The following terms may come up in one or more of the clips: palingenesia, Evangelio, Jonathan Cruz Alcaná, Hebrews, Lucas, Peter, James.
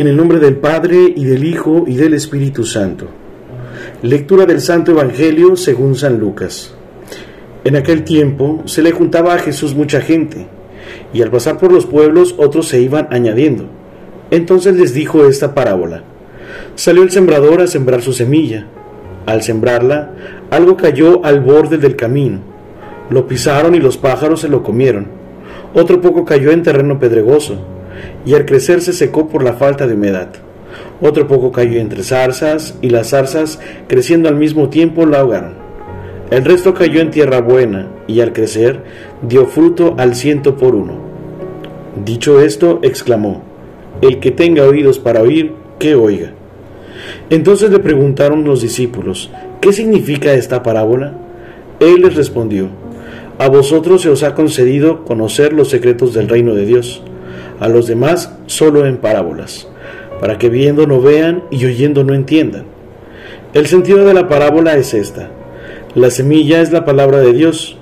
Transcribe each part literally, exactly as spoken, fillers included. En el nombre del Padre, y del Hijo, y del Espíritu Santo. Lectura del Santo Evangelio según San Lucas. En aquel tiempo se le juntaba a Jesús mucha gente, y al pasar por los pueblos otros se iban añadiendo. Entonces les dijo esta parábola: Salió el sembrador a sembrar su semilla. Al sembrarla, algo cayó al borde del camino. Lo pisaron y los pájaros se lo comieron. Otro poco cayó en terreno pedregoso, y al crecer se secó por la falta de humedad. Otro poco cayó entre zarzas, y las zarzas, creciendo al mismo tiempo, lo ahogaron. El resto cayó en tierra buena, y al crecer dio fruto al ciento por uno. Dicho esto, exclamó: El que tenga oídos para oír, que oiga. Entonces le preguntaron los discípulos: ¿Qué significa esta parábola? Él les respondió: A vosotros se os ha concedido conocer los secretos del reino de Dios, a los demás solo en parábolas, para que viendo no vean y oyendo no entiendan. El sentido de la parábola es esta: la semilla es la palabra de Dios.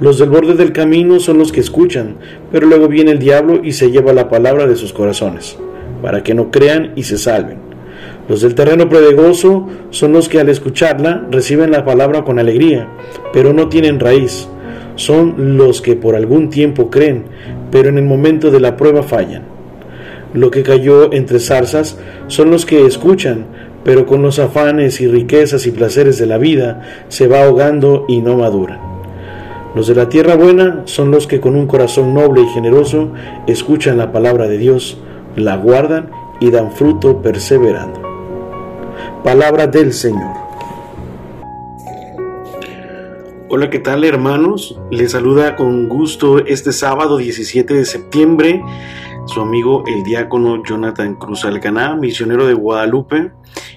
Los del borde del camino son los que escuchan, pero luego viene el diablo y se lleva la palabra de sus corazones, para que no crean y se salven. Los del terreno pedregoso son los que al escucharla reciben la palabra con alegría, pero no tienen raíz. Son los que por algún tiempo creen, pero en el momento de la prueba fallan. Lo que cayó entre zarzas son los que escuchan, pero con los afanes y riquezas y placeres de la vida se va ahogando y no maduran. Los de la tierra buena son los que con un corazón noble y generoso escuchan la palabra de Dios, la guardan y dan fruto perseverando. Palabra del Señor. Hola, ¿qué tal, hermanos? Les saluda con gusto este sábado diecisiete de septiembre su amigo el diácono Jonathan Cruz Alcaná, misionero de Guadalupe,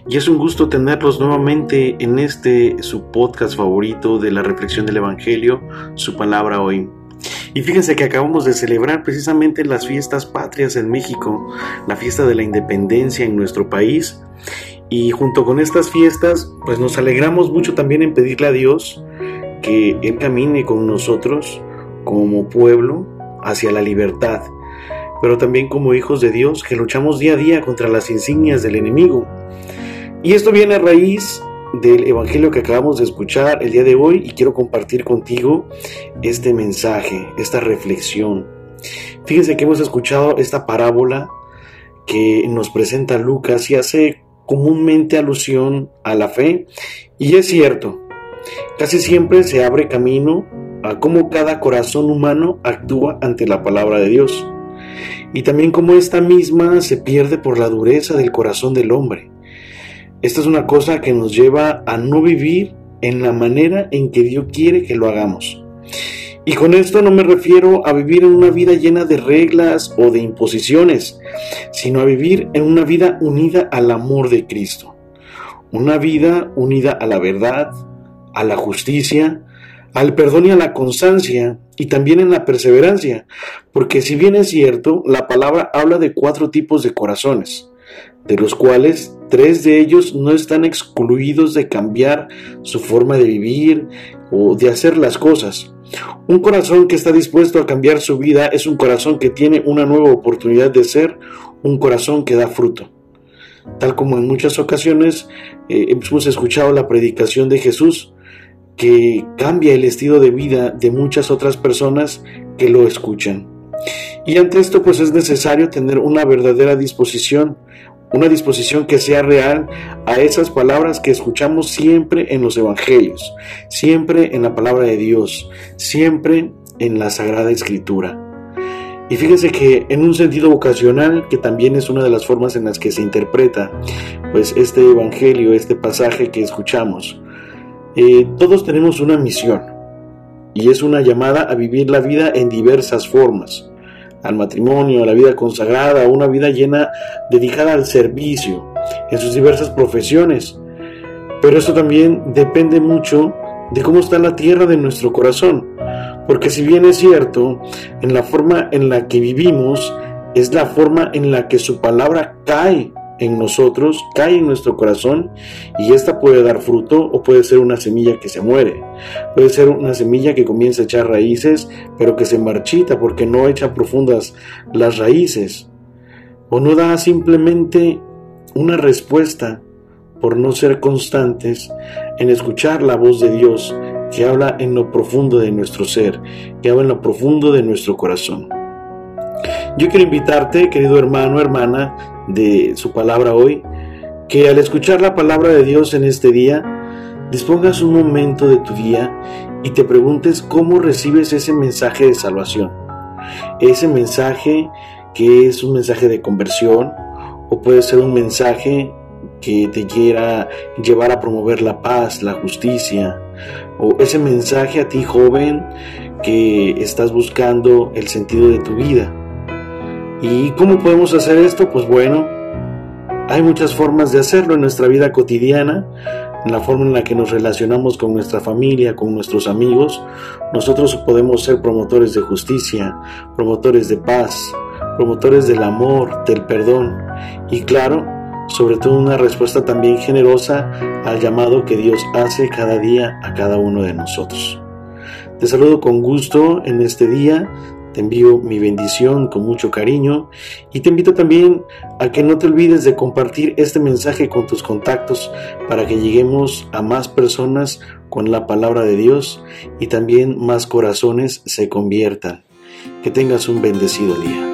y es un gusto tenerlos nuevamente en este su podcast favorito de la reflexión del Evangelio, su palabra hoy. Y fíjense que acabamos de celebrar precisamente las fiestas patrias en México, la fiesta de la independencia en nuestro país, y junto con estas fiestas pues nos alegramos mucho también en pedirle a Dios que Él camine con nosotros como pueblo hacia la libertad, pero también como hijos de Dios que luchamos día a día contra las insignias del enemigo. Y esto viene a raíz del evangelio que acabamos de escuchar el día de hoy, y quiero compartir contigo este mensaje, esta reflexión. Fíjense que hemos escuchado esta parábola que nos presenta Lucas y hace comúnmente alusión a la fe, y es cierto, casi siempre se abre camino a cómo cada corazón humano actúa ante la palabra de Dios, y también cómo esta misma se pierde por la dureza del corazón del hombre. Esta es una cosa que nos lleva a no vivir en la manera en que Dios quiere que lo hagamos. Y con esto no me refiero a vivir en una vida llena de reglas o de imposiciones, sino a vivir en una vida unida al amor de Cristo, una vida unida a la verdad, a la justicia, al perdón y a la constancia, y también en la perseverancia, porque si bien es cierto, la palabra habla de cuatro tipos de corazones, de los cuales tres de ellos no están excluidos de cambiar su forma de vivir o de hacer las cosas. Un corazón que está dispuesto a cambiar su vida es un corazón que tiene una nueva oportunidad de ser, un corazón que da fruto. Tal como en muchas ocasiones eh, hemos escuchado la predicación de Jesús, que cambia el estilo de vida de muchas otras personas que lo escuchan. Y ante esto pues es necesario tener una verdadera disposición, una disposición que sea real a esas palabras que escuchamos siempre en los evangelios, siempre en la palabra de Dios, siempre en la Sagrada Escritura. Y fíjense que en un sentido vocacional, que también es una de las formas en las que se interpreta pues este evangelio, este pasaje que escuchamos, Eh, todos tenemos una misión, y es una llamada a vivir la vida en diversas formas, al matrimonio, a la vida consagrada, a una vida llena, dedicada al servicio, en sus diversas profesiones. Pero esto también depende mucho de cómo está la tierra de nuestro corazón, porque si bien es cierto, en la forma en la que vivimos, es la forma en la que su palabra cae en nosotros, cae en nuestro corazón, y esta puede dar fruto o puede ser una semilla que se muere, puede ser una semilla que comienza a echar raíces pero que se marchita porque no echa profundas las raíces. o no da simplemente una respuesta por no ser constantes en escuchar la voz de Dios que habla en lo profundo de nuestro ser, que habla en lo profundo de nuestro corazón. Yo quiero invitarte, querido hermano, hermana, de su palabra hoy, que al escuchar la palabra de Dios en este día, dispongas un momento de tu día y te preguntes cómo recibes ese mensaje de salvación, ese mensaje que es un mensaje de conversión, o puede ser un mensaje que te quiera llevar a promover la paz, la justicia, o ese mensaje a ti, joven, que estás buscando el sentido de tu vida. ¿Y cómo podemos hacer esto? Pues bueno, hay muchas formas de hacerlo en nuestra vida cotidiana, en la forma en la que nos relacionamos con nuestra familia, con nuestros amigos. Nosotros podemos ser promotores de justicia, promotores de paz, promotores del amor, del perdón y, claro, sobre todo una respuesta también generosa al llamado que Dios hace cada día a cada uno de nosotros. Te saludo con gusto en este día, te envío mi bendición con mucho cariño y te invito también a que no te olvides de compartir este mensaje con tus contactos para que lleguemos a más personas con la palabra de Dios y también más corazones se conviertan. Que tengas un bendecido día.